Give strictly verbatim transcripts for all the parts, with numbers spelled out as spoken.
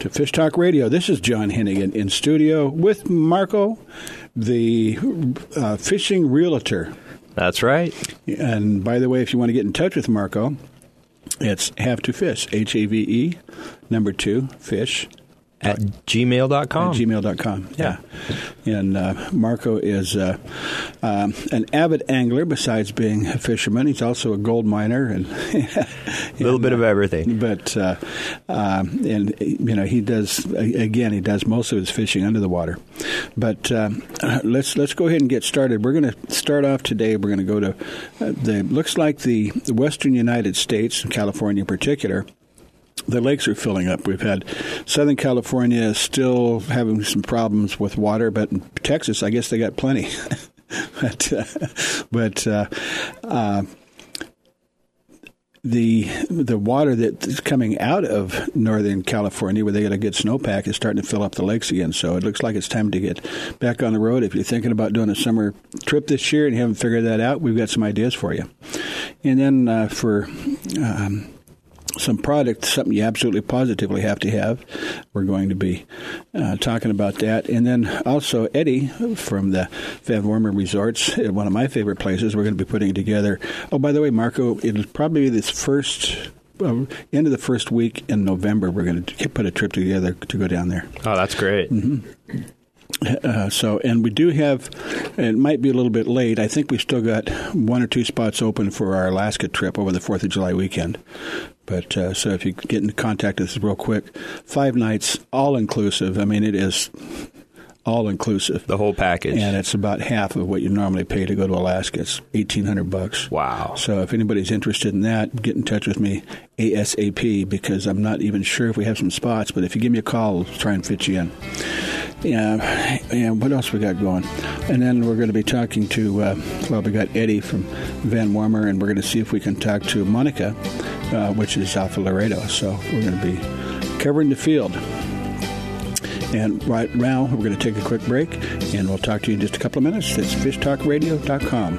to Fish Talk Radio. This is John Hennigan in studio with Marco, the uh, fishing realtor. That's right. And by the way, if you want to get in touch with Marco, it's have to fish, H A V E, number two, fish. At gmail dot com. At gmail dot com, yeah. yeah. And uh, Marco is uh, um, an avid angler besides being a fisherman. He's also a gold miner. and, and A little bit of everything. But, uh, um, and you know, he does, again, he does most of his fishing under the water. But um, let's let's go ahead and get started. We're going to start off today. We're going to go to, uh, the looks like the, the western United States, California in particular. The lakes are filling up. We've had Southern California is still having some problems with water, but in Texas, I guess they got plenty. but uh, but uh, uh, the the water that's coming out of Northern California, where they got a good snowpack, is starting to fill up the lakes again. So it looks like it's time to get back on the road. If you're thinking about doing a summer trip this year and you haven't figured that out, we've got some ideas for you. And then uh, for... Um, Some product, something you absolutely positively have to have. We're going to be uh, talking about that. And then also Eddie from the Van Wormer Resorts, one of my favorite places, we're going to be putting together. Oh, by the way, Marco, it'll probably be this first... Well, end of the first week in November, we're going to put a trip together to go down there. Oh, that's great. Mm-hmm. Uh, so, and we do have, it might be a little bit late, I think we still got one or two spots open for our Alaska trip over the fourth of July weekend. But uh, so if you get in contact with us real quick, five nights, all-inclusive. I mean, it is all-inclusive. The whole package. And it's about half of what you normally pay to go to Alaska. It's eighteen hundred bucks. Wow. So if anybody's interested in that, get in touch with me ASAP, because I'm not even sure if we have some spots. But if you give me a call, we'll try and fit you in. Yeah, and what else we got going? And then we're going to be talking to, uh, well, we got Eddie from Van Wormer, and we're going to see if we can talk to Monica, uh, which is off of Loreto. So we're going to be covering the field. And right now, we're going to take a quick break, and we'll talk to you in just a couple of minutes. It's fish talk radio dot com.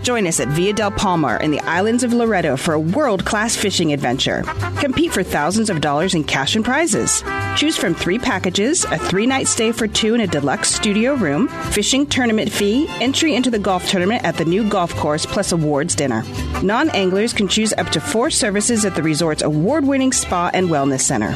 Join us at Via del Palmar in the islands of Loreto for a world-class fishing adventure. Compete for thousands of dollars in cash and prizes. Choose from three packages, a three-night stay for two in a deluxe studio room, fishing tournament fee, entry into the golf tournament at the new golf course, plus awards dinner. Non-anglers can choose up to four services at the resort's award-winning spa and wellness center.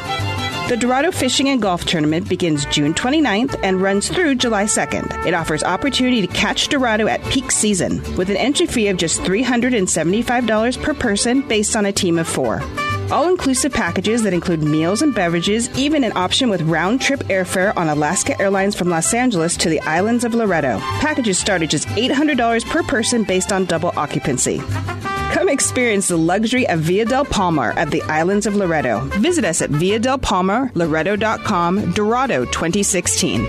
The Dorado Fishing and Golf Tournament begins June twenty-ninth and runs through July second. It offers opportunity to catch Dorado at peak season with an entry fee of just three hundred seventy-five dollars per person based on a team of four. All-inclusive packages that include meals and beverages, even an option with round-trip airfare on Alaska Airlines from Los Angeles to the islands of Loreto. Packages start at just eight hundred dollars per person based on double occupancy. Come experience the luxury of Via del Palmar at the islands of Loreto. Visit us at via del palmar loreto dot com, Dorado twenty sixteen.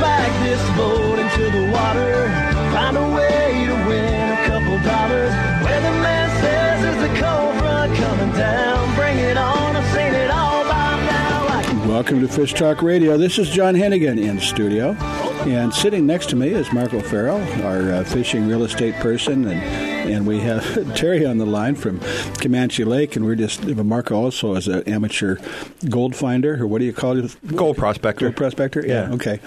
Back this boat into the water, find a way to win a couple dollars. Weatherman says there's a cold front coming down, bring it on, I've seen it all by now. I- Welcome to Fish Talk Radio. This is John Hennigan in studio, and sitting next to me is Marco Farrell, our uh, fishing real estate person, and And we have Terry on the line from Camanche Lake, and we're just, Marco also is an amateur gold finder, or what do you call it? Gold prospector. Gold prospector, yeah, yeah. Okay.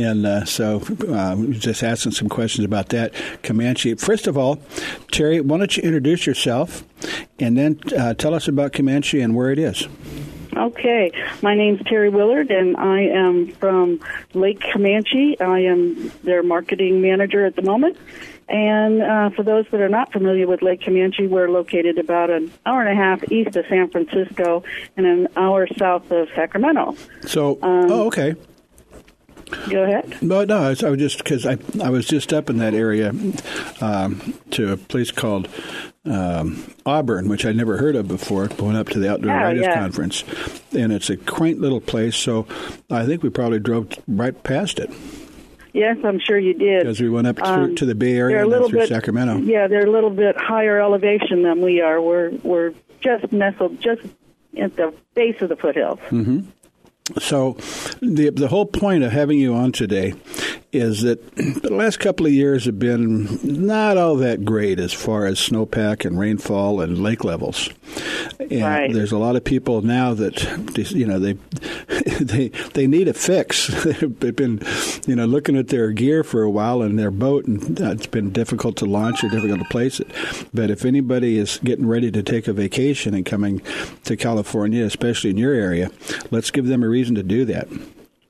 And uh, so uh, just asking some questions about that. Camanche, first of all, Terry, why don't you introduce yourself, and then uh, tell us about Camanche and where it is. Okay. My name's Terry Willard, and I am from Lake Camanche. I am their marketing manager at the moment. And uh, for those that are not familiar with Lake Camanche, we're located about an hour and a half east of San Francisco and an hour south of Sacramento. So, um, oh, okay. Go ahead. No, no, I was, I was just, because I, I was just up in that area um, to a place called um, Auburn, which I'd never heard of before, going up to the Outdoor oh, Writers yeah. Conference. And it's a quaint little place, so I think we probably drove right past it. Yes, I'm sure you did. Because we went up through, um, to the Bay Area and through bit, Sacramento. Yeah, they're a little bit higher elevation than we are. We're we're just nestled just at the base of the foothills. Mm-hmm. So the the whole point of having you on today is that the last couple of years have been not all that great as far as snowpack and rainfall and lake levels. And right. There's a lot of people now that, you know, they they they need a fix. They've been, you know, looking at their gear for a while and their boat, and it's been difficult to launch or difficult to place it. But if anybody is getting ready to take a vacation and coming to California, especially in your area, let's give them a reason to do that.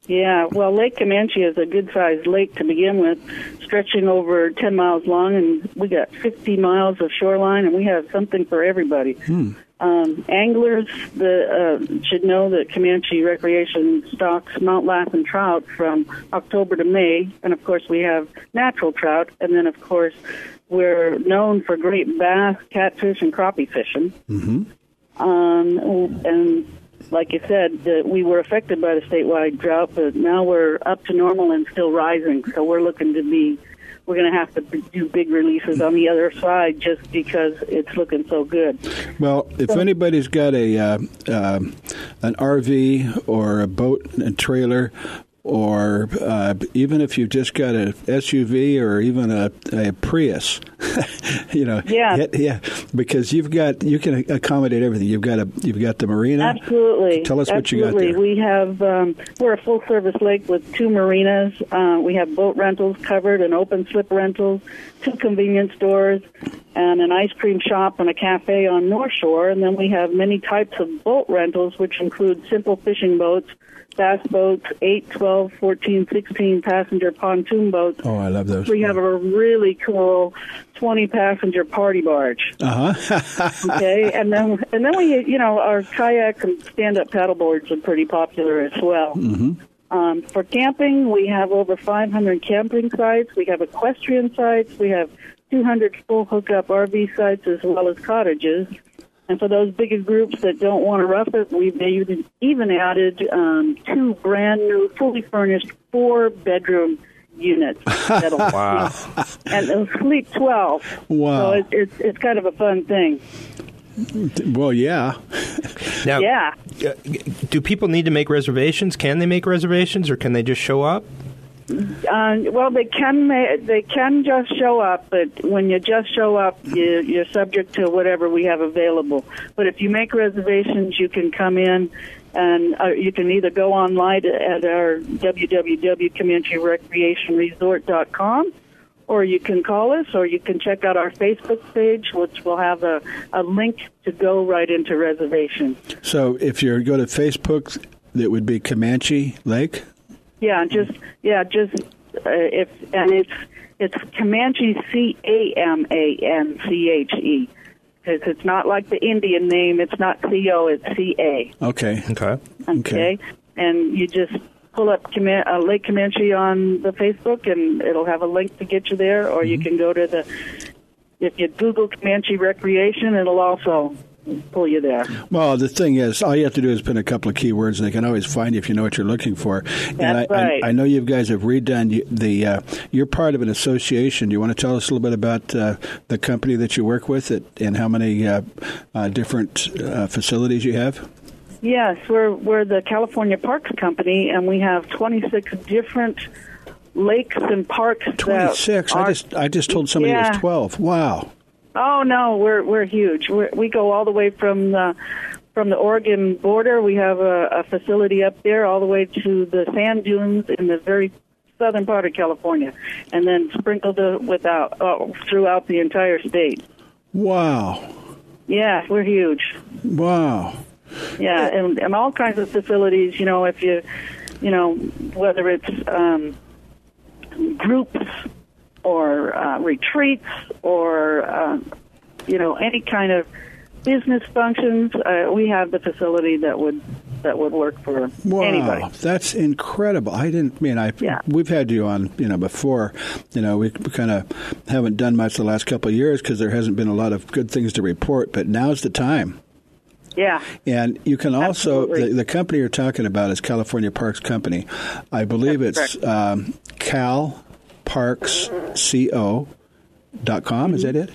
Yeah, well, Lake Camanche is a good-sized lake to begin with, stretching over ten miles long, and we got fifty miles of shoreline, and we have something for everybody. Hmm. Um, anglers the, uh, should know that Camanche Recreation stocks Mount Laffin trout from October to May, and, of course, we have natural trout, and then, of course, we're known for great bass, catfish, and crappie fishing. Mm-hmm. Um, and... Like you said, that we were affected by the statewide drought, but now we're up to normal and still rising. So we're looking to be, we're going to have to do big releases on the other side just because it's looking so good. Well, if so, anybody's got a uh, uh, an R V or a boat and trailer, or uh, even if you've just got an S U V or even a, a Prius, you know, yeah. yeah, because you've got you can accommodate everything. You've got a you've got the marina. Absolutely. Tell us Absolutely. what you got there. We have um, we're a full service lake with two marinas. Uh, we have boat rentals covered and open slip rentals, two convenience stores, and an ice cream shop and a cafe on North Shore. And then we have many types of boat rentals, which include simple fishing boats, bass boats, eight, twelve, fourteen, sixteen passenger pontoon boats. Oh, I love those. We have a really cool twenty passenger party barge. Uh-huh. Okay, and then and then we, you know, our kayak and stand-up paddle boards are pretty popular as well. Mm-hmm. Um, for camping, we have over five hundred camping sites. We have equestrian sites. We have two hundred full hookup R V sites as well as cottages. And for those bigger groups that don't want to rough it, we've even added um, two brand new, fully furnished, four-bedroom units. That'll wow. Sleep. And it'll sleep twelve. Wow. So it, it's, it's kind of a fun thing. Well, yeah. Now, yeah. do people need to make reservations? Can they make reservations, or can they just show up? Uh, well, they can they can just show up, but when you just show up, you, you're subject to whatever we have available. But if you make reservations, you can come in, and uh, you can either go online at our w w w dot Camanche Recreation Resort dot com, or you can call us, or you can check out our Facebook page, which will have a, a link to go right into reservation. So if you go to Facebook, that would be Camanche Lake? Yeah, just yeah, just uh, if and it's it's Camanche C A M A N C H E, because it's not like the Indian name. It's not C O. It's C A. Okay. Okay. Okay. And you just pull up Cam- uh, Lake Camanche on the Facebook, and it'll have a link to get you there. Or mm-hmm. you can go to the if you Google Camanche Recreation, it'll also pull you there. Well, the thing is, all you have to do is put a couple of keywords, and they can always find you if you know what you're looking for. That's and I, right. I, I know you guys have redone the. Uh, you're part of an association. Do you want to tell us a little bit about uh, the company that you work with, and how many uh, uh, different uh, facilities you have? Yes, we're we're the California Parks Company, and we have twenty-six different lakes and parks. Twenty-six. I just I just told somebody yeah. it was twelve. Wow. Oh no, we're we're huge. We're, we go all the way from the from the Oregon border. We have a, a facility up there, all the way to the sand dunes in the very southern part of California, and then sprinkled without uh, throughout the entire state. Wow. Yeah, we're huge. Wow. Yeah, and, and all kinds of facilities. You know, if you, you know, whether it's um, groups, or uh, retreats, or, uh, you know, any kind of business functions, uh, we have the facility that would that would work for wow, anybody. Wow, that's incredible. I didn't mean, I yeah. we've had you on, you know, before. You know, we kind of haven't done much the last couple of years because there hasn't been a lot of good things to report, but now's the time. Yeah. And you can also, the, the company you're talking about is California Parks Company. I believe that's it's um, Cal... Parks C O dot com, is that it?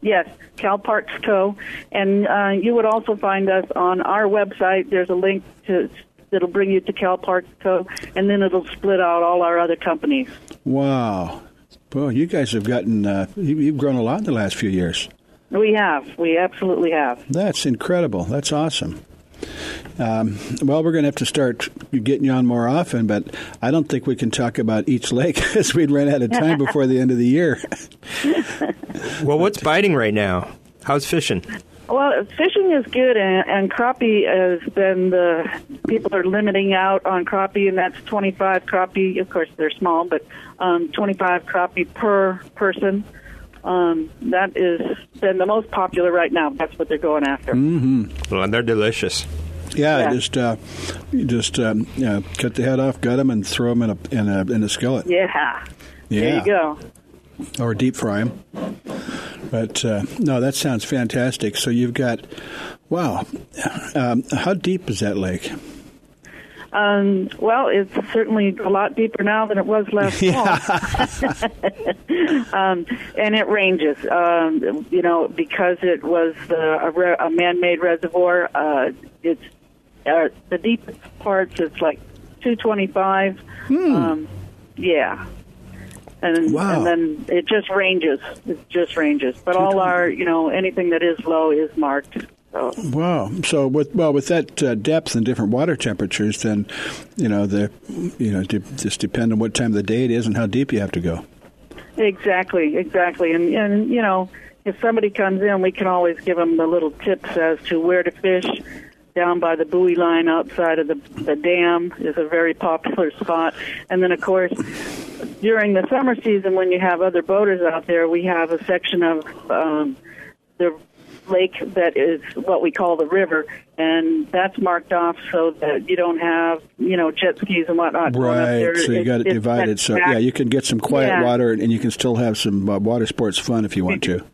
Yes, CalParksCo. And uh, you would also find us on our website. There's a link to that'll bring you to CalParksCo, and then it'll split out all our other companies. Wow. Well, you guys have gotten, uh, you, you've grown a lot in the last few years. We have. We absolutely have. That's incredible. That's awesome. Um, well, we're going to have to start getting you on more often, but I don't think we can talk about each lake because we'd run out of time before the end of the year. Well, what's biting right now? How's fishing? Well, fishing is good, and, and crappie has been the people are limiting out on crappie, and that's twenty-five crappie. Of course, they're small, but um, twenty-five crappie per person. Um, that has been the most popular right now. That's what they're going after. Mm-hmm. Well, and they're delicious. Yeah, yeah. just uh, just um, you know, cut the head off, gut them, and throw them in a in a in a skillet. Yeah, yeah. There you go. Or deep fry them. But uh, no, that sounds fantastic. So you've got wow. Um, how deep is that lake? Um, well, it's certainly a lot deeper now than it was last yeah. fall. um, and it ranges, um, you know, because it was uh, a, re- a man-made reservoir. Uh, it's uh, the deepest parts. It's like two twenty-five. Hmm. Um, yeah, and, wow. and then it just ranges. It just ranges. But all our, you know, anything that is low is marked. Wow! So with well with that uh, depth and different water temperatures, then you know the you know de- just depend on what time of the day it is and how deep you have to go. Exactly, exactly, and and you know if somebody comes in, we can always give them the little tips as to where to fish. Down by the buoy line outside of the, the dam is a very popular spot, and then of course during the summer season when you have other boaters out there, we have a section of um, the lake that is what we call the river, and that's marked off so that you don't have, you know, jet skis and whatnot. Right, there, so you got it divided. So, back. yeah, you can get some quiet yeah. water, and you can still have some uh, water sports fun if you want to.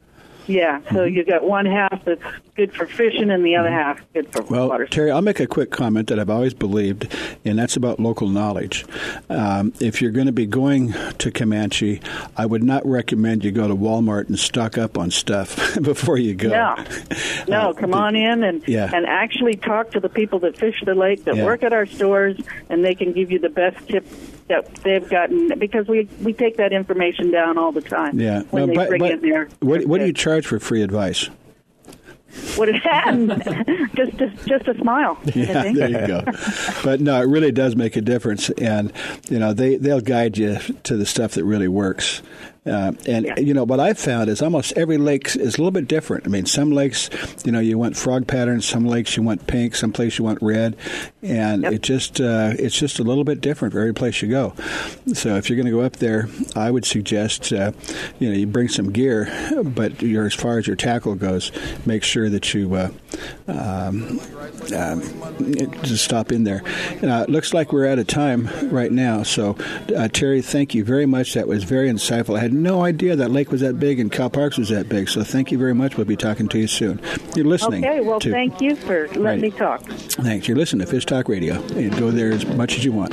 Yeah, so you got one half that's good for fishing and the other half good for well, water. Well, Terry, I'll make a quick comment that I've always believed, and that's about local knowledge. Um, if you're going to be going to Comanche, I would not recommend you go to Walmart and stock up on stuff before you go. No, no uh, come the, on in and yeah. and actually talk to the people that fish the lake, that yeah. work at our stores, and they can give you the best tip that they've gotten, because we, we take that information down all the time. Yeah. When no, they but, bring but in their, what, what do you charge for free advice? What is that? just, just, just a smile. Yeah, I think. There you go. But no, it really does make a difference, and you know they they'll guide you to the stuff that really works. Uh, and yeah. you know what I've found is almost every lake is a little bit different. I mean, some lakes, you know, you want frog patterns. Some lakes you want pink. Some place you want red, and yep. it just uh, it's just a little bit different for every place you go. So if you're going to go up there, I would suggest uh, you know you bring some gear, but you're, as far as your tackle goes, make sure that you uh, um, uh, just stop in there. Uh, looks like we're out of time right now. So uh, Terry, thank you very much. That was very insightful. I had no idea that lake was that big and Cal Parks was that big. So thank you very much. We'll be talking to you soon. You're listening. Okay, well, to, thank you for letting right. me talk. Thanks. You're listening to Fish Talk Radio. You go there as much as you want.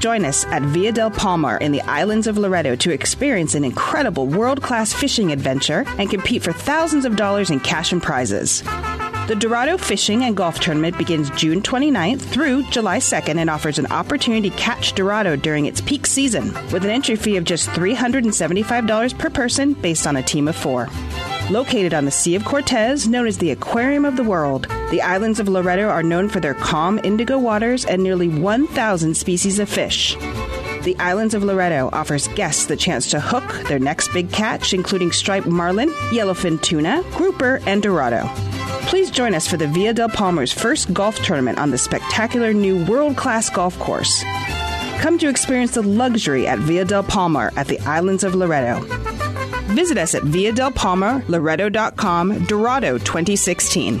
Join us at Via del Palmar in the islands of Loreto to experience an incredible world-class fishing adventure and compete for thousands of dollars in cash and prizes. The Dorado Fishing and Golf Tournament begins June twenty-ninth through July second and offers an opportunity to catch Dorado during its peak season with an entry fee of just three hundred seventy-five dollars per person based on a team of four. Located on the Sea of Cortez, known as the Aquarium of the World, the islands of Loreto are known for their calm indigo waters and nearly one thousand species of fish. The Islands of Loreto offers guests the chance to hook their next big catch, including striped marlin, yellowfin tuna, grouper, and dorado. Please join us for the Villa del Palmar's first golf tournament on the spectacular new world-class golf course. Come to experience the luxury at Villa del Palmar at the Islands of Loreto. Visit us at via del palmar loreto dot com, Dorado twenty sixteen.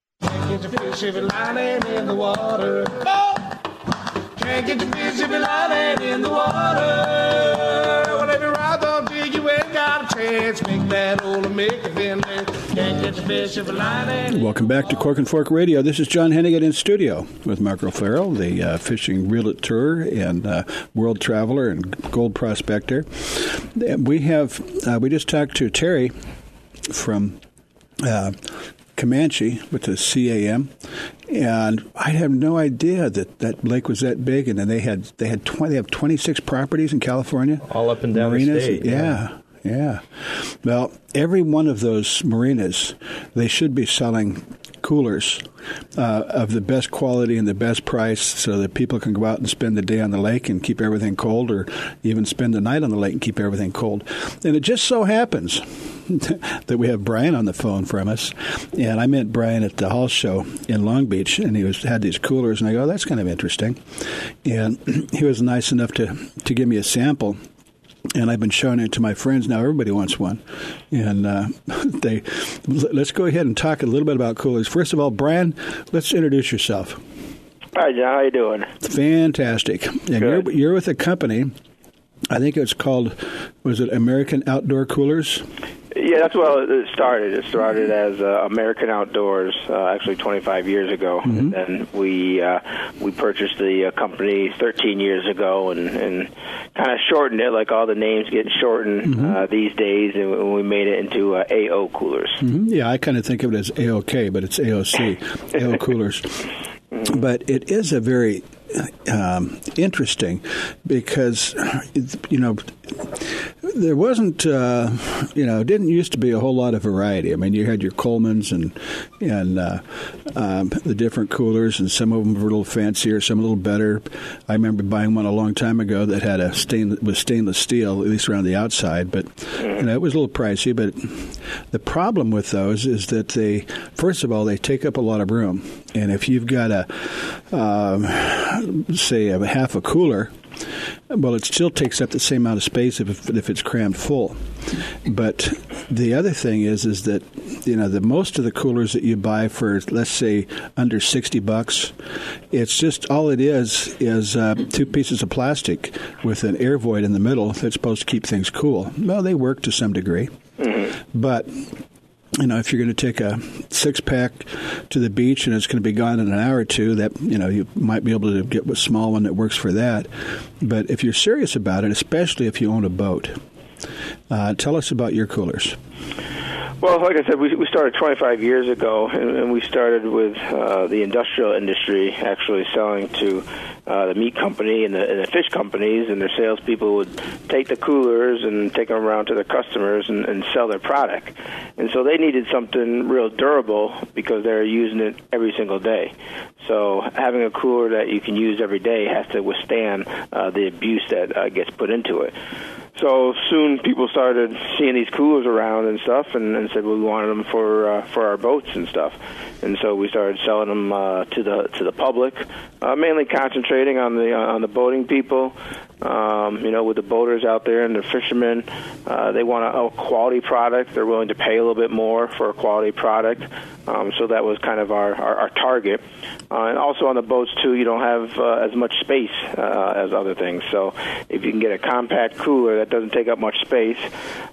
Get your fish if you're lining in the water. Oh! Can't get your fish if you're lining in the water. Whatever I don't dig, you ain't got a chance. Make that old American vendor. Can't get your fish if you're lining. Welcome back to Cork and Fork Radio. This is John Hennigan in studio with Marco Farrell, the uh, fishing realtor and uh, world traveler and gold prospector. We have, uh, we just talked to Terry from... Uh, Camanche with the C A M, and I have no idea that that lake was that big. And then they had they had twenty, they have twenty-six properties in California, all up and down marinas, the state. Yeah, yeah, yeah. Well, every one of those marinas, they should be selling coolers uh, of the best quality and the best price, so that people can go out and spend the day on the lake and keep everything cold, or even spend the night on the lake and keep everything cold. And it just so happens that we have Brian on the phone from us, and I met Brian at the Hall Show in Long Beach, and he was had these coolers, and I go, oh, that's kind of interesting. And he was nice enough to, to give me a sample. And I've been showing it to my friends. Now everybody wants one. And uh, they let's go ahead and talk a little bit about coolers. First of all, Brian, let's introduce yourself. Hi, John. How are you doing? Fantastic. And you're, you're with a company, I think it's called, was it American Outdoor Coolers? Yeah, that's what it started. It started as uh, American Outdoors, uh, actually twenty-five years ago, mm-hmm. and we uh, we purchased the uh, company thirteen years ago, and, and kind of shortened it, like all the names get shortened mm-hmm. uh, these days, and we made it into uh, A O Coolers. Mm-hmm. Yeah, I kind of think of it as A O K, but it's A O C, A O Coolers. Mm-hmm. But it is a very um, interesting, because you know. There wasn't, uh, you know, didn't used to be a whole lot of variety. I mean, you had your Coleman's and and uh, um, the different coolers, and some of them were a little fancier, some a little better. I remember buying one a long time ago that had a stain was stainless steel, at least around the outside, but you know, it was a little pricey. But the problem with those is that they, first of all, they take up a lot of room, and if you've got a, um, say, a half a cooler. Well, it still takes up the same amount of space if if it's crammed full. But the other thing is, is that you know the most of the coolers that you buy for, let's say, under sixty bucks, it's just all it is is uh, two pieces of plastic with an air void in the middle that's supposed to keep things cool. Well, they work to some degree, but. You know, if you're going to take a six-pack to the beach and it's going to be gone in an hour or two, that, you know, you might be able to get a small one that works for that. But if you're serious about it, especially if you own a boat, uh, tell us about your coolers. Well, like I said, we, we started twenty-five years ago, and, and we started with uh, the industrial industry, actually selling to uh, the meat company and the, and the fish companies, and their salespeople would take the coolers and take them around to their customers and, and sell their product. And so they needed something real durable because they're using it every single day. So having a cooler that you can use every day has to withstand uh, the abuse that uh, gets put into it. So soon people started seeing these coolers around and stuff, and, and said, well, we wanted them for uh, for our boats and stuff. And so we started selling them uh, to the to the public, uh, mainly concentrating on the on the boating people. Um, you know, with the boaters out there and the fishermen, uh, they want a, a quality product. They're willing to pay a little bit more for a quality product. Um, so that was kind of our, our, our target. Uh, and also on the boats, too, you don't have uh, as much space uh, as other things. So if you can get a compact cooler that doesn't take up much space,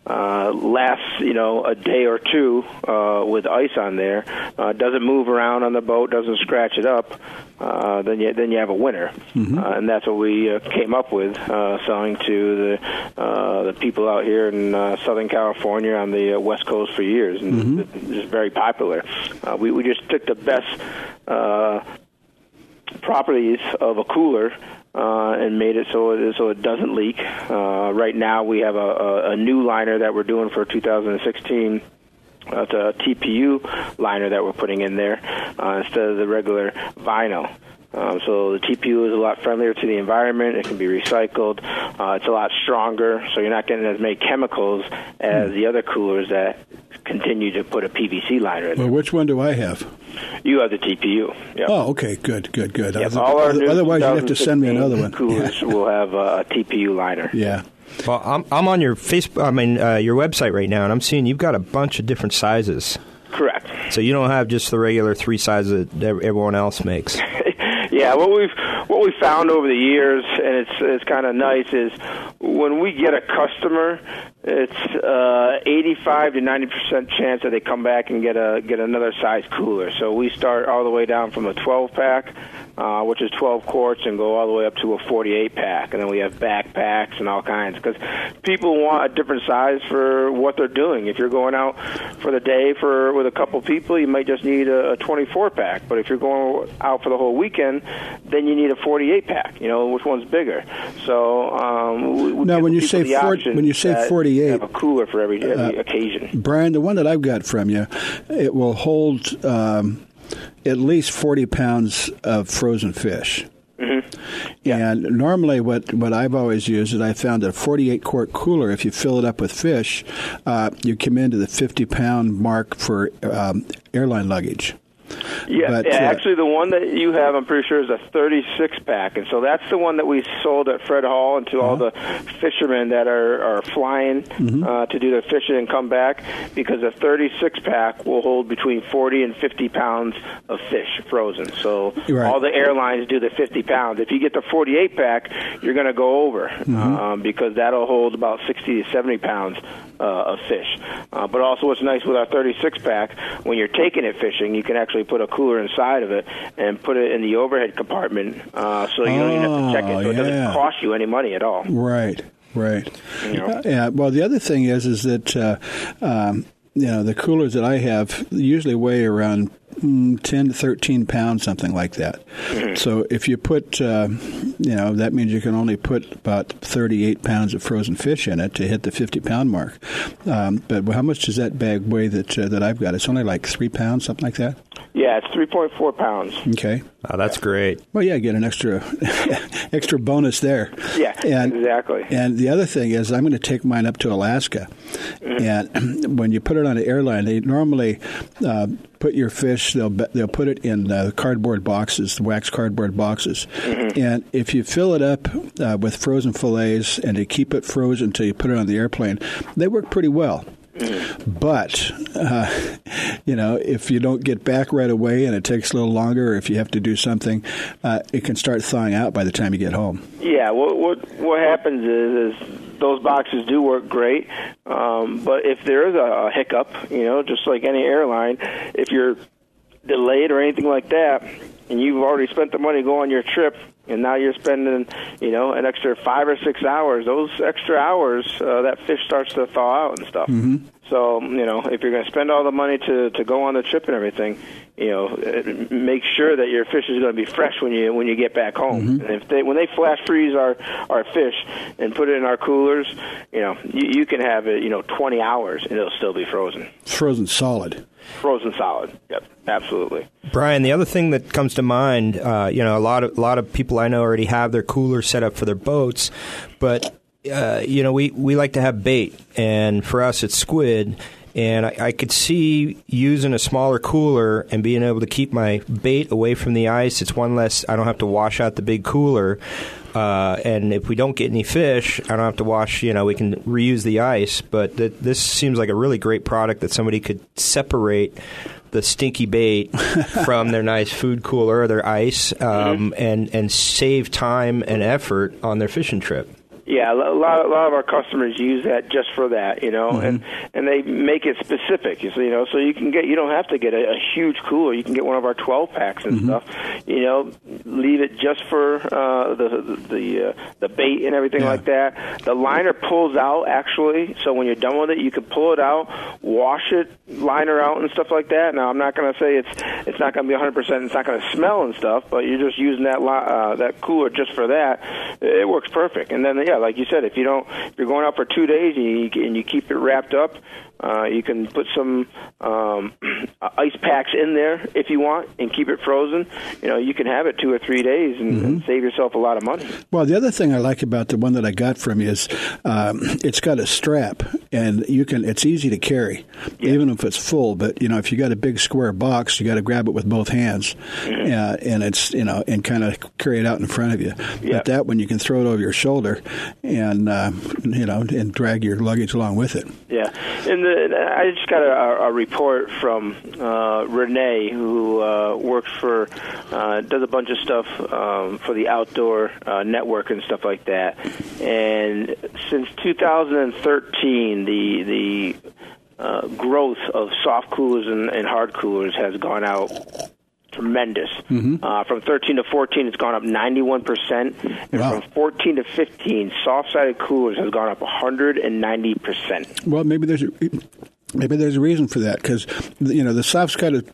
uh, lasts, you know, a day or two uh, with ice on there, uh, doesn't move around on the boat, doesn't scratch it up, uh, then you then you have a winner. Mm-hmm. Uh, and that's what we uh, came up with. Uh, selling to the uh, the people out here in uh, Southern California on the uh, West Coast for years, and mm-hmm. it's very popular. Uh, we we just took the best uh, properties of a cooler. Uh, and made it so it, so it doesn't leak. Uh, right now we have a, a, a new liner that we're doing for two thousand sixteen. It's a T P U liner that we're putting in there uh, instead of the regular vinyl. Um, so the T P U is a lot friendlier to the environment. It can be recycled. Uh, it's a lot stronger, so you're not getting as many chemicals as the other coolers that continue to put a P V C liner in. Well, which one do I have? You have the T P U. Yep. Oh, okay. Good, good, good. Yep. All our Otherwise, you'd have to send me another one. Coolers will have a T P U liner. Yeah. Well, I'm I'm on your Facebook. I mean, uh, your website right now, and I'm seeing you've got a bunch of different sizes. Correct. So you don't have just the regular three sizes that everyone else makes. Yeah, what we've what we found over the years, and it's it's kind of nice, is when we get a customer It's uh, eighty-five to ninety percent chance that they come back and get a get another size cooler. So we start all the way down from a twelve pack, uh, which is twelve quarts, and go all the way up to a forty-eight pack. And then we have backpacks and all kinds, because people want a different size for what they're doing. If you're going out for the day for with a couple people, you might just need a, a twenty-four pack. But if you're going out for the whole weekend, then you need a forty-eight pack. You know, which one's bigger? So um, we, we now, when you, say for, when you say forty. Have a cooler for every, every uh, occasion. Brian, the one that I've got from you, it will hold um, at least forty pounds of frozen fish. Mm-hmm. Yeah. And normally what, what I've always used is I found a forty-eight quart cooler. If you fill it up with fish, uh, you come into the fifty pound mark for um, airline luggage. Yeah, but, uh, actually the one that you have, I'm pretty sure, is a thirty-six pack, and so that's the one that we sold at Fred Hall and to uh-huh. all the fishermen that are, are flying mm-hmm. uh, to do their fishing and come back, because a thirty-six pack will hold between forty and fifty pounds of fish frozen. So right. all the airlines do the fifty pounds. If you get the forty-eight pack, you're going to go over mm-hmm. um, because that'll hold about sixty to seventy pounds uh, of fish. Uh, but also what's nice with our thirty-six pack, when you're taking it fishing, you can actually put a cooler inside of it and put it in the overhead compartment uh, so you don't even have to check it. So it yeah. doesn't cost you any money at all. Right, right. You know? uh, yeah. Well, the other thing is is that uh, um, you know, the coolers that I have usually weigh around ten to thirteen pounds, something like that. Mm-hmm. So if you put, uh, you know, that means you can only put about thirty-eight pounds of frozen fish in it to hit the fifty pound mark. Um, but how much does that bag weigh that uh, that I've got? It's only like three pounds, something like that. Yeah, it's three point four pounds. Okay. Oh, that's yeah. great. Well, yeah, get an extra extra bonus there. Yeah, and, exactly. And the other thing is I'm going to take mine up to Alaska. Mm-hmm. And when you put it on an airline, they normally uh, put your fish, they'll they'll put it in uh, cardboard boxes, wax cardboard boxes. Mm-hmm. And if you fill it up uh, with frozen fillets and they keep it frozen until you put it on the airplane, they work pretty well. But, uh, you know, if you don't get back right away and it takes a little longer, or if you have to do something, uh, it can start thawing out by the time you get home. Yeah, what what, what happens is, is those boxes do work great, um, but if there is a hiccup, you know, just like any airline, if you're delayed or anything like that, and you've already spent the money to go on your trip, and now you're spending, you know, an extra five or six hours. Those extra hours, uh, that fish starts to thaw out and stuff. Mm-hmm. So, you know, if you're going to spend all the money to, to go on the trip and everything, you know, make sure that your fish is going to be fresh when you when you get back home. Mm-hmm. And if they when they flash freeze our, our fish and put it in our coolers, you know, you, you can have it, you know, twenty hours and it'll still be frozen. Frozen solid. Frozen solid. Yep, absolutely. Brian, the other thing that comes to mind, uh, you know, a lot of a lot of people I know already have their coolers set up for their boats, but. Uh, you know, we, we like to have bait, and for us it's squid, and I, I could see using a smaller cooler and being able to keep my bait away from the ice. It's one less, I don't have to wash out the big cooler, uh, and if we don't get any fish, I don't have to wash, you know, we can reuse the ice, but th- this seems like a really great product that somebody could separate the stinky bait from their nice food cooler or their ice um, mm-hmm. and, and save time and effort on their fishing trip. Yeah, a lot, a lot of our customers use that just for that, you know, mm-hmm. and, and they make it specific, you know, so you can get, you don't have to get a, a huge cooler. You can get one of our twelve packs and mm-hmm. stuff, you know, leave it just for uh, the the uh, the bait and everything yeah. like that. The liner pulls out, actually, so when you're done with it, you can pull it out, wash it, liner out and stuff like that. Now, I'm not going to say it's it's not going to be one hundred percent, it's not going to smell and stuff, but you're just using that uh, that cooler just for that. It works perfect. And then, yeah. like you said, if you don't, if you're going out for two days and you, and you keep it wrapped up, uh, you can put some um, ice packs in there if you want and keep it frozen. You know, you can have it two or three days and, mm-hmm. and save yourself a lot of money. Well, the other thing I like about the one that I got from you is um, it's got a strap, and you can. It's easy to carry, yeah. even if it's full. But you know, if you got a big square box, you got to grab it with both hands, mm-hmm. uh, and it's you know, and kind of carry it out in front of you. Yeah. But that one, you can throw it over your shoulder. And, uh, you know, and drag your luggage along with it. Yeah. And the, I just got a, a report from uh, Renee, who uh, works for, uh, does a bunch of stuff um, for the Outdoor uh, Network and stuff like that. And since two thousand thirteen, the the uh, growth of soft coolers and, and hard coolers has gone out tremendous. Mm-hmm. Uh, from thirteen to fourteen, it's gone up ninety-one percent. And wow. From fourteen to fifteen, soft-sided coolers has gone up one hundred ninety percent. Well, maybe there's a, maybe there's a reason for that, because, you know, the soft-sided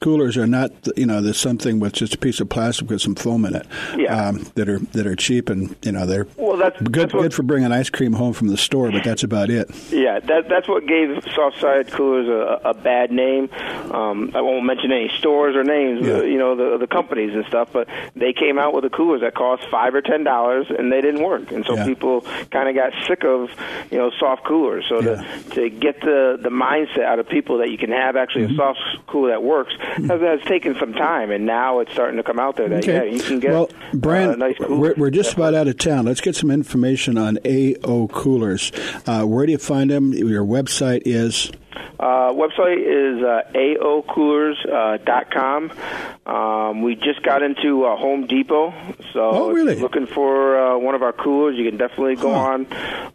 coolers are not, you know, there's something with just a piece of plastic with some foam in it. Yeah. um, that are that are cheap, and, you know, they're well, that's, good, that's what, good for bringing ice cream home from the store, but that's about it. Yeah, that, that's what gave soft-sided coolers a, a bad name. Um, I won't mention any stores or names, yeah. you know, the the companies and stuff, but they came out with the coolers that cost five dollars or ten dollars, and they didn't work. And so yeah. people kind of got sick of, you know, soft coolers. So yeah. to, to get the, the mindset out of people that you can have actually mm-hmm. a soft cooler that works, that's taken some time, and now it's starting to come out there that, okay. yeah, you can get well, Brian, uh, a nice cooler. We're, we're just yeah. about out of town. Let's get some information on A O Coolers. Uh, where do you find them? Your website is? Uh, website is uh, A O coolers dot com. Uh, um, we just got into uh, Home Depot, so oh, really? if you're looking for uh, one of our coolers, you can definitely go huh. on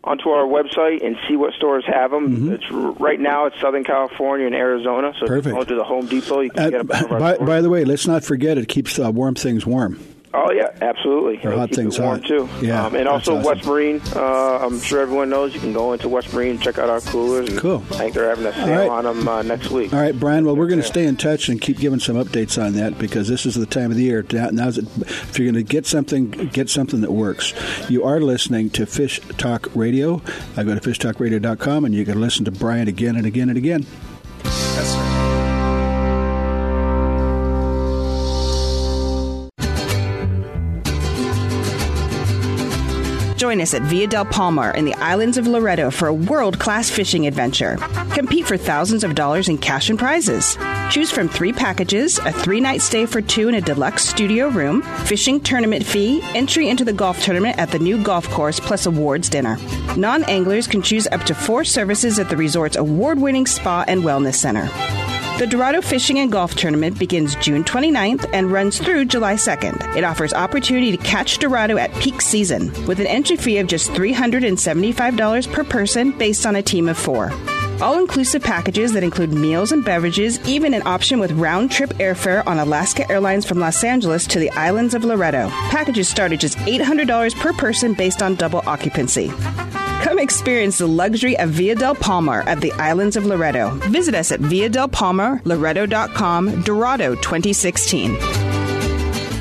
onto our website and see what stores have them. Mm-hmm. It's, right now it's Southern California and Arizona, so Perfect. if you go to the Home Depot, you can uh, get them. By, by the way, let's not forget it keeps uh, warm things warm. Oh, yeah, absolutely. Or hot things warm, hot. too. Yeah, um, and also awesome. West Marine, uh, I'm sure everyone knows, you can go into West Marine and check out our coolers. And cool. I think they're having a sale right. on them uh, next week. All right, Brian, well, we're going to yeah. stay in touch and keep giving some updates on that, because this is the time of the year. Now's it, if you're going to get something, get something that works. You are listening to Fish Talk Radio. I go to fish talk radio dot com, and you can listen to Brian again and again and again. That's right. Join us at Via del Palmar in the islands of Loreto for a world-class fishing adventure. Compete for thousands of dollars in cash and prizes. Choose from three packages, a three-night stay for two in a deluxe studio room, fishing tournament fee, entry into the golf tournament at the new golf course, plus awards dinner. Non-anglers can choose up to four services at the resort's award-winning spa and wellness center. The Dorado Fishing and Golf Tournament begins June twenty-ninth and runs through July second. It offers opportunity to catch Dorado at peak season with an entry fee of just three hundred seventy-five dollars per person based on a team of four. All-inclusive packages that include meals and beverages, even an option with round-trip airfare on Alaska Airlines from Los Angeles to the islands of Loreto. Packages start at just eight hundred dollars per person based on double occupancy. Come experience the luxury of Via del Palmar at the islands of Loreto. Visit us at via del palmar loreto dot com, Dorado twenty sixteen.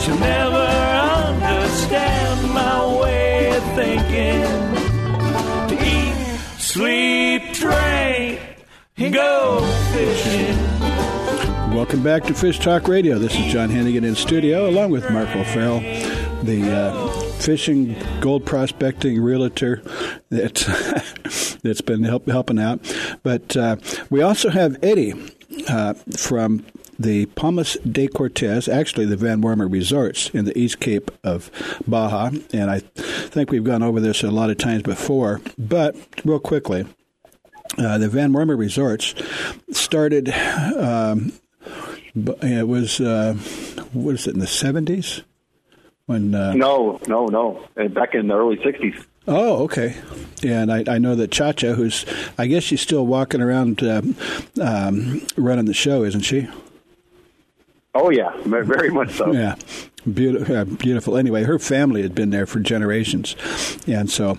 She'll never understand my way of thinking. To eat, sleep, train, and go fishing. Welcome back to Fish Talk Radio. This is John Hennigan in studio along with Marco Farrell, the uh, fishing gold prospecting realtor that, that's been help, helping out. But uh, we also have Eddie uh, from the Palmas de Cortez, actually the Van Wormer Resorts in the East Cape of Baja. And I think we've gone over this a lot of times before, but real quickly, uh, the Van Wormer Resorts started, um, it was, uh, what is it, in the seventies? When uh, No, no, no. Back in the early sixties. Oh, okay. And I, I know that Chacha, who's, I guess she's still walking around uh, um, running the show, isn't she? Oh, yeah, very much so. Yeah, beautiful. Uh, beautiful. Anyway, her family had been there for generations. And so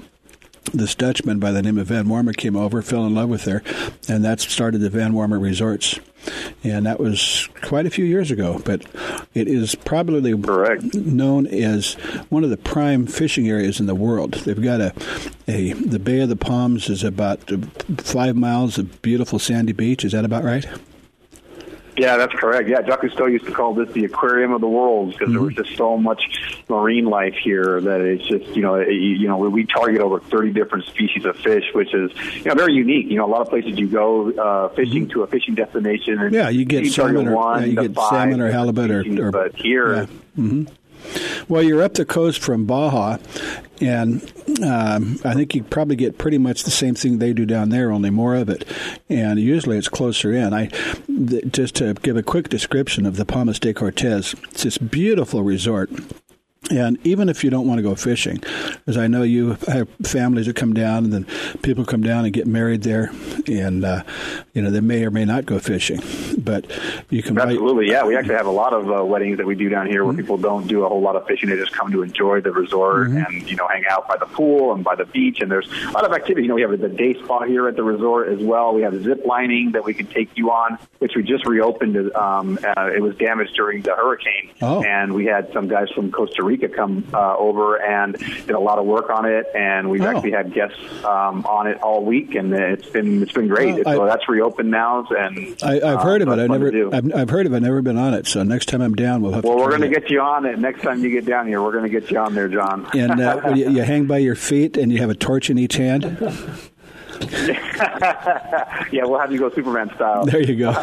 this Dutchman by the name of Van Wormer came over, fell in love with her, and that started the Van Wormer Resorts. And that was quite a few years ago, but it is probably Correct. known as one of the prime fishing areas in the world. They've got a, a the Bay of the Palms is about five miles of beautiful sandy beach. Is that about right? Yeah, that's correct. Yeah, Jacques Cousteau used to call this the aquarium of the world because mm-hmm. there was just so much marine life here that it's just, you know, it, you know, we target over thirty different species of fish, which is, you know, very unique. You know, a lot of places you go uh, fishing mm-hmm. to a fishing destination. And yeah, you get, salmon or, one, yeah, you get salmon or halibut species, or, or but here. Yeah. Mm-hmm. Well, you're up the coast from Baja, and um, I think you probably get pretty much the same thing they do down there, only more of it. And usually it's closer in. I th- just to give a quick description of the Palmas de Cortez, it's this beautiful resort. And even if you don't want to go fishing, as I know you have families that come down, and then people come down and get married there, and uh, you know they may or may not go fishing. But you can absolutely, buy, yeah. We actually have a lot of uh, weddings that we do down here where mm-hmm. people don't do a whole lot of fishing; they just come to enjoy the resort mm-hmm. and you know hang out by the pool and by the beach. And there's a lot of activity. You know, we have the day spa here at the resort as well. We have zip lining that we can take you on, which we just reopened. Um, uh, it was damaged during the hurricane, oh. and we had some guys from Costa Rica come uh, over and did a lot of work on it, and we've oh. actually had guests um, on it all week, and it's been it's been great. Well, I, so that's reopened now, and I, I've heard uh, of it. I never I've, I've heard of it. Never been on it. So next time I'm down, we'll have. Well, to we're going to get you on it next time you get down here. We're going to get you on there, John. And uh, you, you hang by your feet, and you have a torch in each hand. Yeah, we'll have you go Superman style. There you go.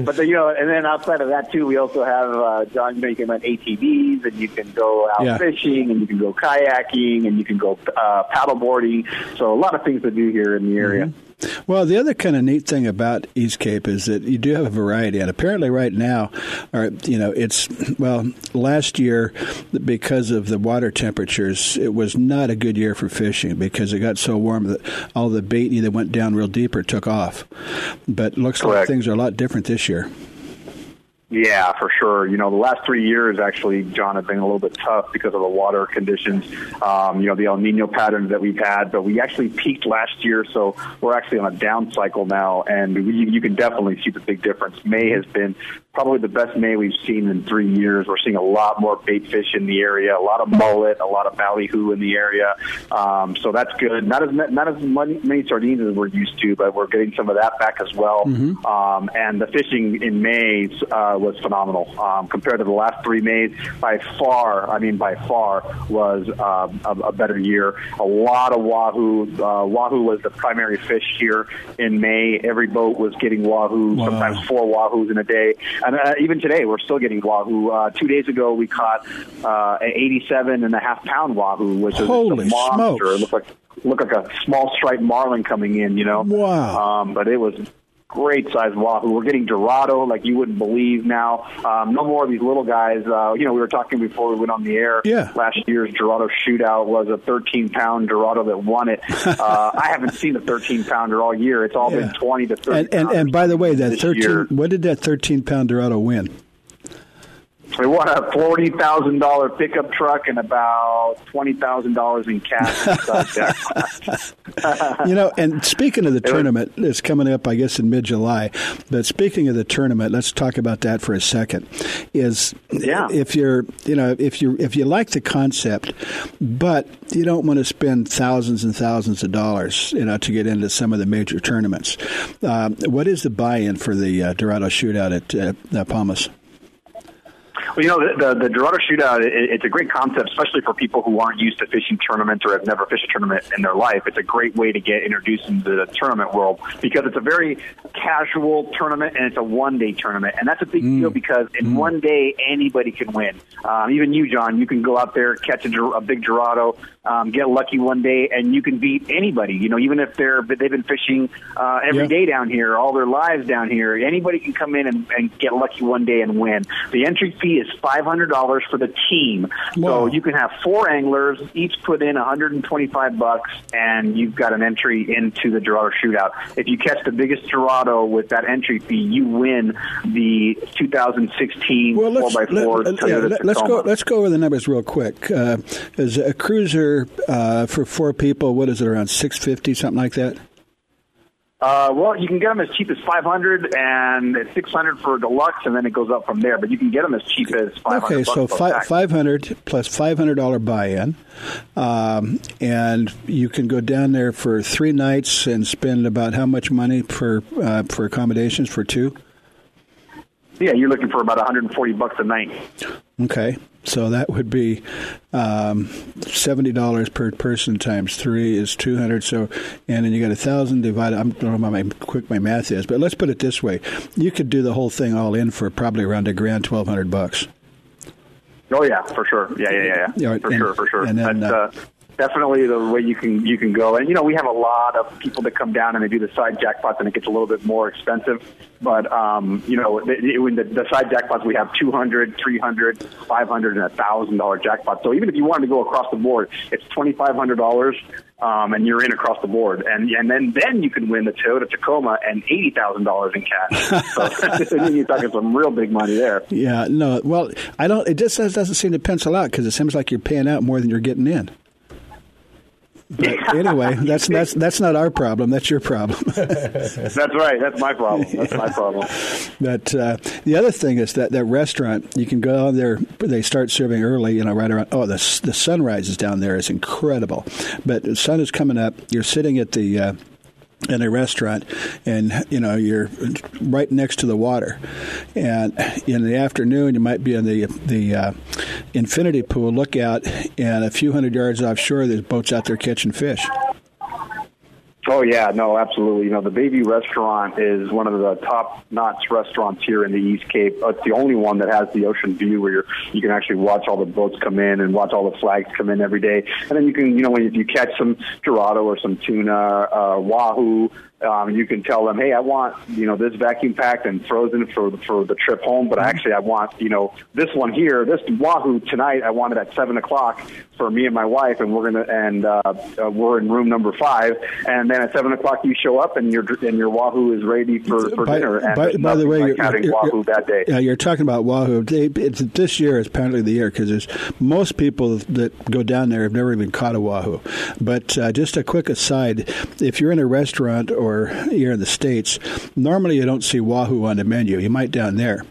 But then, you know, and then outside of that too, we also have uh, John. You know, you can rent A T Vs, and you can go out yeah. fishing, and you can go kayaking, and you can go uh, paddleboarding. So a lot of things to do here in the area. Mm-hmm. Well, the other kind of neat thing about East Cape is that you do have a variety, and apparently right now, or, you know, it's, well, last year, because of the water temperatures, it was not a good year for fishing because it got so warm that all the bait either went down real deep or took off. But it looks Correct. like things are a lot different this year. Yeah, for sure. You know, the last three years, actually, John, have been a little bit tough because of the water conditions, um, you know, the El Nino patterns that we've had. But we actually peaked last year, so we're actually on a down cycle now, and we, you can definitely see the big difference. May has been probably the best May we've seen in three years. We're seeing a lot more bait fish in the area, a lot of mullet, a lot of ballyhoo in the area. Um, so that's good. Not as not as many sardines as we're used to, but we're getting some of that back as well. Mm-hmm. Um, and the fishing in May uh, was phenomenal um, compared to the last three Mays. By far, I mean by far, was uh, a, a better year. A lot of wahoo. Uh, wahoo was the primary fish here in May. Every boat was getting wahoo. Wow. Sometimes four wahoos in a day. And uh, even today, we're still getting wahoo. Uh, two days ago, we caught uh, an eighty-seven and a half pound wahoo, which is a monster. It looked like, looked like a small striped marlin coming in, you know. Wow. Um, but it was great sized wahoo. We're getting Dorado like you wouldn't believe now. Um, no more of these little guys. Uh, you know, we were talking before we went on the air. Yeah. Last year's Dorado Shootout was a thirteen-pound Dorado that won it. Uh, I haven't seen a thirteen-pounder all year. It's all yeah. been twenty to thirty. And, and, and by the way, that thirteen. Year. What did that thirteen-pound Dorado win? We won a forty thousand dollar pickup truck and about twenty thousand dollars in cash. You know, and speaking of the tournament, it's coming up, I guess, in mid-July. But speaking of the tournament, let's talk about that for a second. Is yeah. if you're, you know, if you if you like the concept, but you don't want to spend thousands and thousands of dollars, you know, to get into some of the major tournaments. Um, what is the buy-in for the uh, Dorado Shootout at uh, Palmas? Well, you know, the, the, the Dorado Shootout, it, it's a great concept, especially for people who aren't used to fishing tournaments or have never fished a tournament in their life. It's a great way to get introduced into the tournament world because it's a very casual tournament, and it's a one-day tournament. And that's a big mm. deal because in mm. one day, anybody can win. Um, even you, John, you can go out there, catch a, a big Dorado, um, get lucky one day, and you can beat anybody. You know, even if they're, they've been fishing uh, every yeah. day down here, all their lives down here, anybody can come in and, and get lucky one day and win. The entry fee is five hundred dollars for the team. Whoa. So you can have four anglers, each put in one hundred twenty-five bucks, and you've got an entry into the Dorado Shootout. If you catch the biggest Dorado with that entry fee, you win the two thousand sixteen well, let's, four by four. Let, Toyota yeah, let, let's, go, let's go over the numbers real quick. Uh, is a cruiser uh, for four people, what is it, around six hundred fifty dollars, something like that? Uh, well, you can get them as cheap as five hundred dollars and six hundred dollars for deluxe, and then it goes up from there. But you can get them as cheap as five hundred dollars. Okay, so fi- five hundred dollars plus five hundred dollars buy-in. Um, and you can go down there for three nights and spend about how much money for, uh, for accommodations for two? Yeah, you're looking for about one hundred forty bucks a night. Okay, so that would be um, seventy dollars per person times three is two hundred. So, and then you got a thousand divided. I don't know how quick my math is, but let's put it this way: you could do the whole thing all in for probably around a grand, twelve hundred bucks. Oh yeah, for sure. Yeah, yeah, yeah, yeah. Right, for and, sure, for sure. And then, That's, uh, uh, definitely the way you can you can go. And, you know, we have a lot of people that come down and they do the side jackpots, and it gets a little bit more expensive. But, um, you know, the, the, the side jackpots, we have two hundred dollars, three hundred dollars, five hundred dollars, and one thousand dollars jackpots. So even if you wanted to go across the board, it's twenty-five hundred dollars. Um, and you're in across the board, and and then, then you can win the Toyota Tacoma and eighty thousand dollars in cash. So you're talking some real big money there. Yeah, no, well, I don't. It just doesn't seem to pencil out because it seems like you're paying out more than you're getting in. But anyway, that's that's that's not our problem. That's your problem. That's right. That's my problem. That's yeah. my problem. But uh, the other thing is that that restaurant, you can go on there. They start serving early, you know, right around. Oh, the the sunrise is down there is incredible. But the sun is coming up. You're sitting at the. Uh, in a restaurant, and you know you're right next to the water, and in the afternoon you might be in the the uh, infinity pool lookout, and a few hundred yards offshore there's boats out there catching fish. Oh, yeah, no, absolutely. You know, the Baby Restaurant is one of the top-notch restaurants here in the East Cape. It's the only one that has the ocean view where you're, you can actually watch all the boats come in and watch all the flags come in every day. And then you can, you know, if you catch some Dorado or some tuna, uh, wahoo, Um, you can tell them, hey, I want, you know, this vacuum packed and frozen for for the trip home, but actually I want, you know, this one here, this wahoo tonight. I want it at seven o'clock for me and my wife, and we're gonna and uh, uh, we're in room number five. And then at seven o'clock you show up, and your and your wahoo is ready for, for by, dinner. And by, by the way, like you're, having you're, wahoo that day. Yeah, you're talking about wahoo. They, it's, this year is apparently the year because most people that go down there have never even caught a wahoo. But uh, just a quick aside: if you're in a restaurant or Or here in the States, normally you don't see wahoo on the menu. You might down there,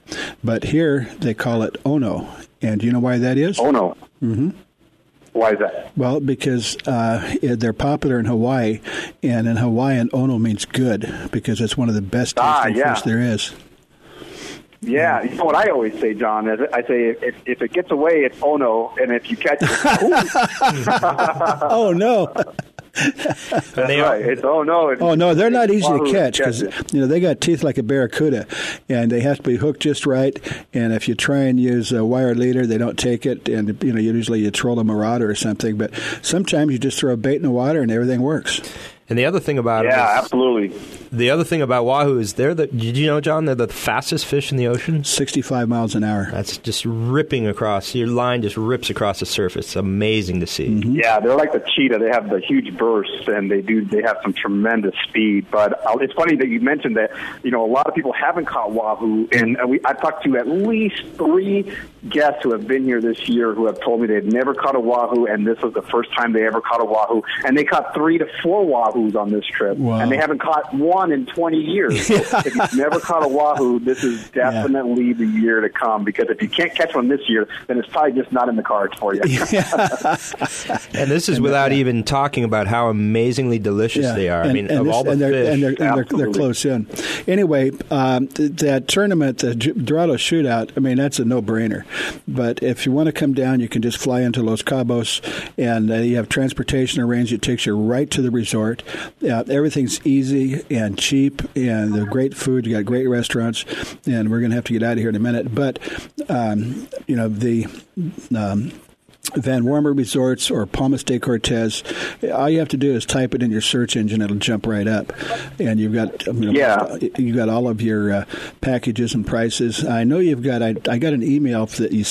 but here they call it Ono, and you know why that is? Ono. Mm-hmm. Why is that? Well, because uh, they're popular in Hawaii, and in Hawaiian, Ono means good because it's one of the best tasting ah, yeah. fish there is. Yeah, you know what I always say, John, is I say if, if it gets away, it's Ono, and if you catch it, oh no. That's they right. It's, oh no! It's, oh no! They're not easy to catch because you know they got teeth like a barracuda, and they have to be hooked just right. And if you try and use a wire leader, they don't take it. And you know, usually you troll a marauder or something. But sometimes you just throw a bait in the water, and everything works. And the other thing about yeah, it is, absolutely. The other thing about wahoo is they're the. Did you know, John? They're the fastest fish in the ocean. Sixty-five miles an hour. That's just ripping across. Your line just rips across the surface. It's amazing to see. Mm-hmm. Yeah, they're like the cheetah. They have the huge bursts, and they do. They have some tremendous speed. But it's funny that you mentioned that. You know, a lot of people haven't caught wahoo, and we. I talked to at least three guests who have been here this year who have told me they've never caught a wahoo, and this was the first time they ever caught a wahoo, and they caught three to four wahoos on this trip. Wow. And they haven't caught one in twenty years. So if you've never caught a wahoo, this is definitely yeah. the year to come, because if you can't catch one this year, then it's probably just not in the cards for you. And this is and without yeah. even talking about how amazingly delicious yeah. they are. And, I mean, and of this, all the and fish. And, they're, and they're, they're close in. Anyway, um, th- that tournament, the Dorado Shootout, I mean, that's a no-brainer. But if you want to come down, you can just fly into Los Cabos, and uh, you have transportation arranged. It takes you right to the resort. Uh, everything's easy and cheap, and the great food. You got great restaurants, and we're going to have to get out of here in a minute. But um, you know the. Um, Van Wormer Resorts or Palmas de Cortez, all you have to do is type it in your search engine. It'll jump right up. And you've got you know, yeah. you've got all of your uh, packages and prices. I know you've got, I, I got an email that you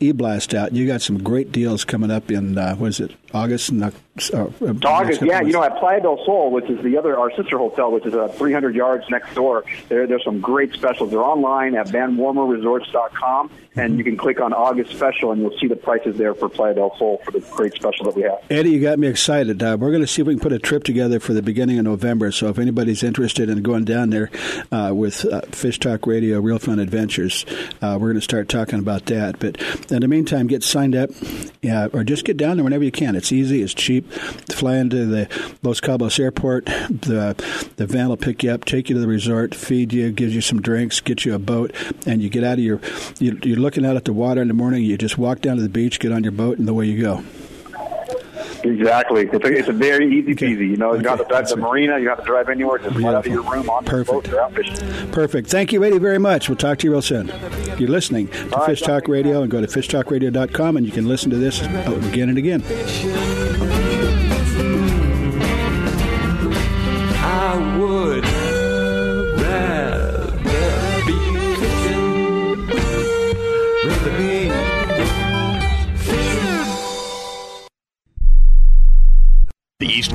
e-blast out. You got some great deals coming up in, uh, what is it, August and October? So, uh, August, yeah, you know, at Playa del Sol, which is the other, our sister hotel, which is uh, three hundred yards next door, there, there's some great specials. They're online at van wormer resorts dot com, and mm-hmm. you can click on August special, and you'll see the prices there for Playa del Sol for the great special that we have. Eddie, you got me excited. Uh, we're going to see if we can put a trip together for the beginning of November, so if anybody's interested in going down there uh, with uh, Fish Talk Radio, Real Fun Adventures, uh, we're going to start talking about that. But in the meantime, get signed up, uh, or just get down there whenever you can. It's easy, it's cheap. Fly into the Los Cabos airport. The the van will pick you up, take you to the resort, feed you, gives you some drinks, get you a boat, and you get out of your. You, you're looking out at the water in the morning. You just walk down to the beach, get on your boat, and away you go. Exactly. It's a, it's a very easy okay. peasy. You know, you okay. don't have to drive to the right. marina. You don't have to drive anywhere. Just get out of your room on the boat. You're out fishing. Perfect. Thank you, Eddie, very much. We'll talk to you real soon. You're listening to All Fish right, Talk Radio, and go to fish talk radio dot com, and you can listen to this again and again. I would rather be fishing, rather be fishing. The East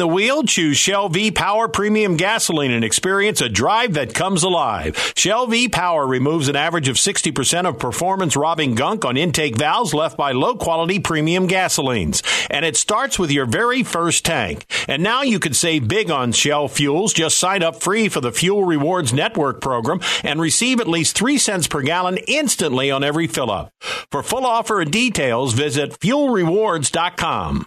the wheel? Choose Shell V Power Premium Gasoline and experience a drive that comes alive. Shell V Power removes an average of sixty percent of performance-robbing gunk on intake valves left by low-quality premium gasolines. And it starts with your very first tank. And now you can save big on Shell fuels. Just sign up free for the Fuel Rewards Network program and receive at least three cents per gallon instantly on every fill-up. For full offer and details, visit fuel rewards dot com.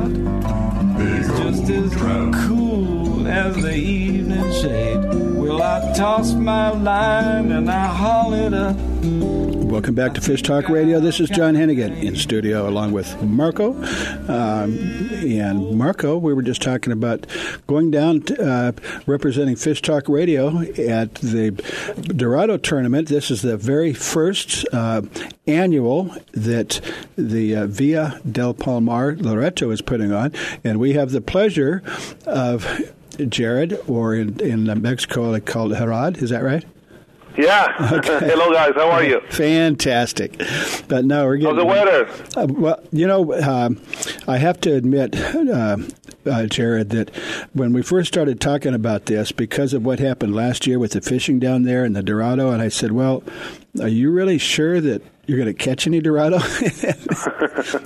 It's just as trout. Cool as the evening shade. Well, I toss my line and I haul it up. Welcome back to Fish Talk Radio. This is John Hennigan in studio along with Marco. Um, and Marco, we were just talking about going down to, uh, representing Fish Talk Radio at the Dorado Tournament. This is the very first uh annual that the uh, Via del Palmar Loreto is putting on. And we have the pleasure of Jared, or in, in Mexico, they call it Jared. Is that right? Yeah. Okay. Hello, guys. How are you? Fantastic. But no, we're getting... How's the weather? Uh, well, you know, uh, I have to admit, uh, uh, Jared, that when we first started talking about this, because of what happened last year with the fishing down there in the Dorado, and I said, well, are you really sure that you're going to catch any Dorado?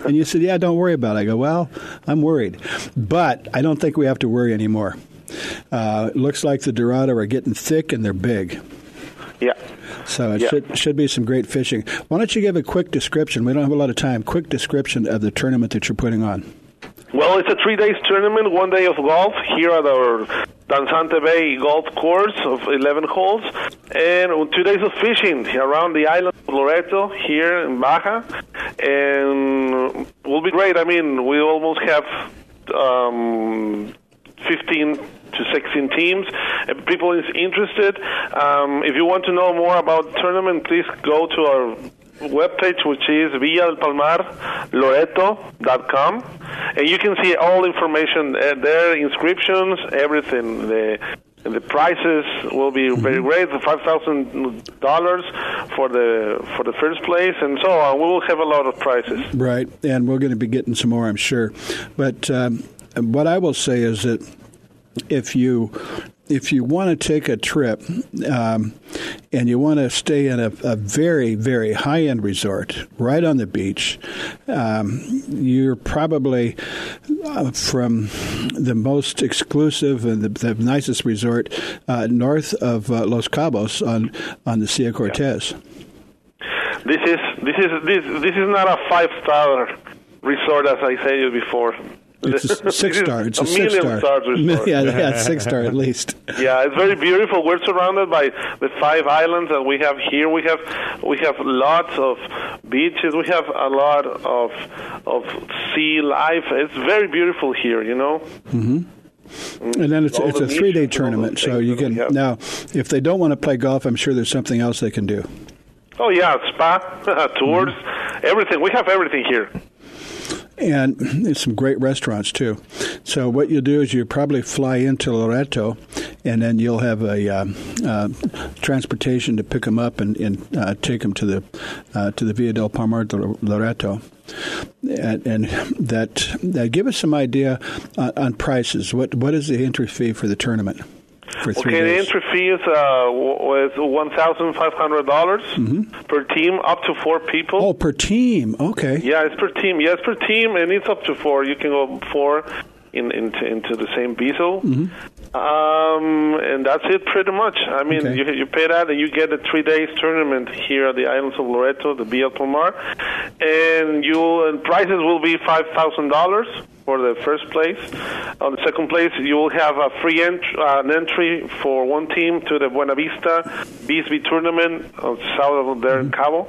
And you said, yeah, don't worry about it. I go, well, I'm worried. But I don't think we have to worry anymore. Uh, it looks like the Dorado are getting thick and they're big. Yeah. So it yeah. should should be some great fishing. Why don't you give a quick description? We don't have a lot of time. Quick description of the tournament that you're putting on. Well, it's a three-day tournament, one day of golf here at our Danzante Bay golf course of eleven holes, and two days of fishing around the island of Loreto here in Baja. And it will be great. I mean, we almost have um, fifteen to sixteen teams. If people is interested, um, if you want to know more about the tournament, please go to our webpage, which is via del palmar loreto dot com, and you can see all information there, inscriptions, everything. The the prices will be very great, five thousand dollars for the for the first place, and so on. We will have a lot of prizes. Right, and we're going to be getting some more, I'm sure. But um, what I will say is that If you if you want to take a trip um, and you want to stay in a, a very, very high-end resort right on the beach, um, you're probably uh, from the most exclusive and the, the nicest resort uh, north of uh, Los Cabos on, on the Sea of Cortez. Yeah. This is this is this this is not a five-star resort, as I said before. It's a six-star. It's a, a six-star. Yeah, yeah, six-star at least. Yeah, it's very beautiful. We're surrounded by the five islands that we have here. We have we have lots of beaches. We have a lot of of sea life. It's very beautiful here, you know. Mm-hmm. And then it's all it's the a three-day tournament, so you can now. If they don't want to play golf, I'm sure there's something else they can do. Oh yeah, spa tours, mm-hmm. everything. We have everything here. And it's some great restaurants, too. So what you'll do is you probably fly into Loreto, and then you'll have a uh, uh, transportation to pick them up and, and uh, take them to the uh, to the Via del Palmar to Loreto. And, and that, that give us some idea on, on prices. What What is the entry fee for the tournament? For three okay, days? The entry fee is uh, was one thousand five hundred dollars mm-hmm. per team, up to four people. Oh, per team. Okay. Yeah, it's per team. Yes, yeah, per team, and it's up to four. You can go four in, in, into the same vessel. Mm-hmm. Um, and that's it pretty much. I mean, okay. you, you pay that, and you get a three-day tournament here at the islands of Loreto, the Via del Palmar. And, you, and prices will be five thousand dollars. For the first place. On the second place, you will have a free entry, uh, an entry for one team to the Buena Vista B S B tournament uh, south of there in Cabo.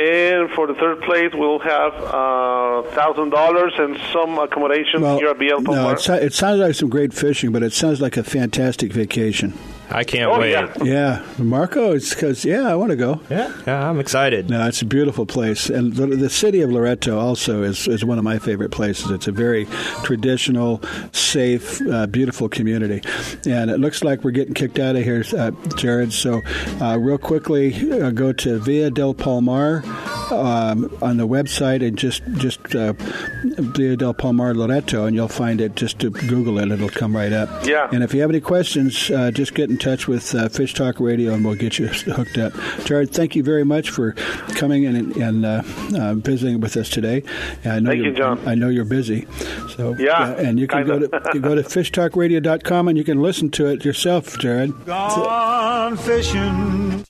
And for the third place, we'll have uh, one thousand dollars and some accommodation well, here at Via del Palmar. No, it, so- it sounds like some great fishing, but it sounds like a fantastic vacation. I can't oh, wait. Yeah. yeah. Marco, it's because, yeah, I want to go. Yeah. yeah, I'm excited. No, it's a beautiful place. And the, the city of Loreto also is, is one of my favorite places. It's a very traditional, safe, uh, beautiful community. And it looks like we're getting kicked out of here, uh, Jared. So uh, real quickly, uh, go to Via del Palmar um, on the website and just, just uh, Via del Palmar Loreto, and you'll find it. Just to Google it, it'll come right up. Yeah. And if you have any questions, uh, just get in touch with uh, Fish Talk Radio, and we'll get you hooked up. Jared, thank you very much for coming and and uh, uh, visiting with us today. And I know thank you, John. I know you're busy, so yeah. Uh, and you can go to you go to fish talk radio dot com, and you can listen to it yourself, Jared. Gone fishing.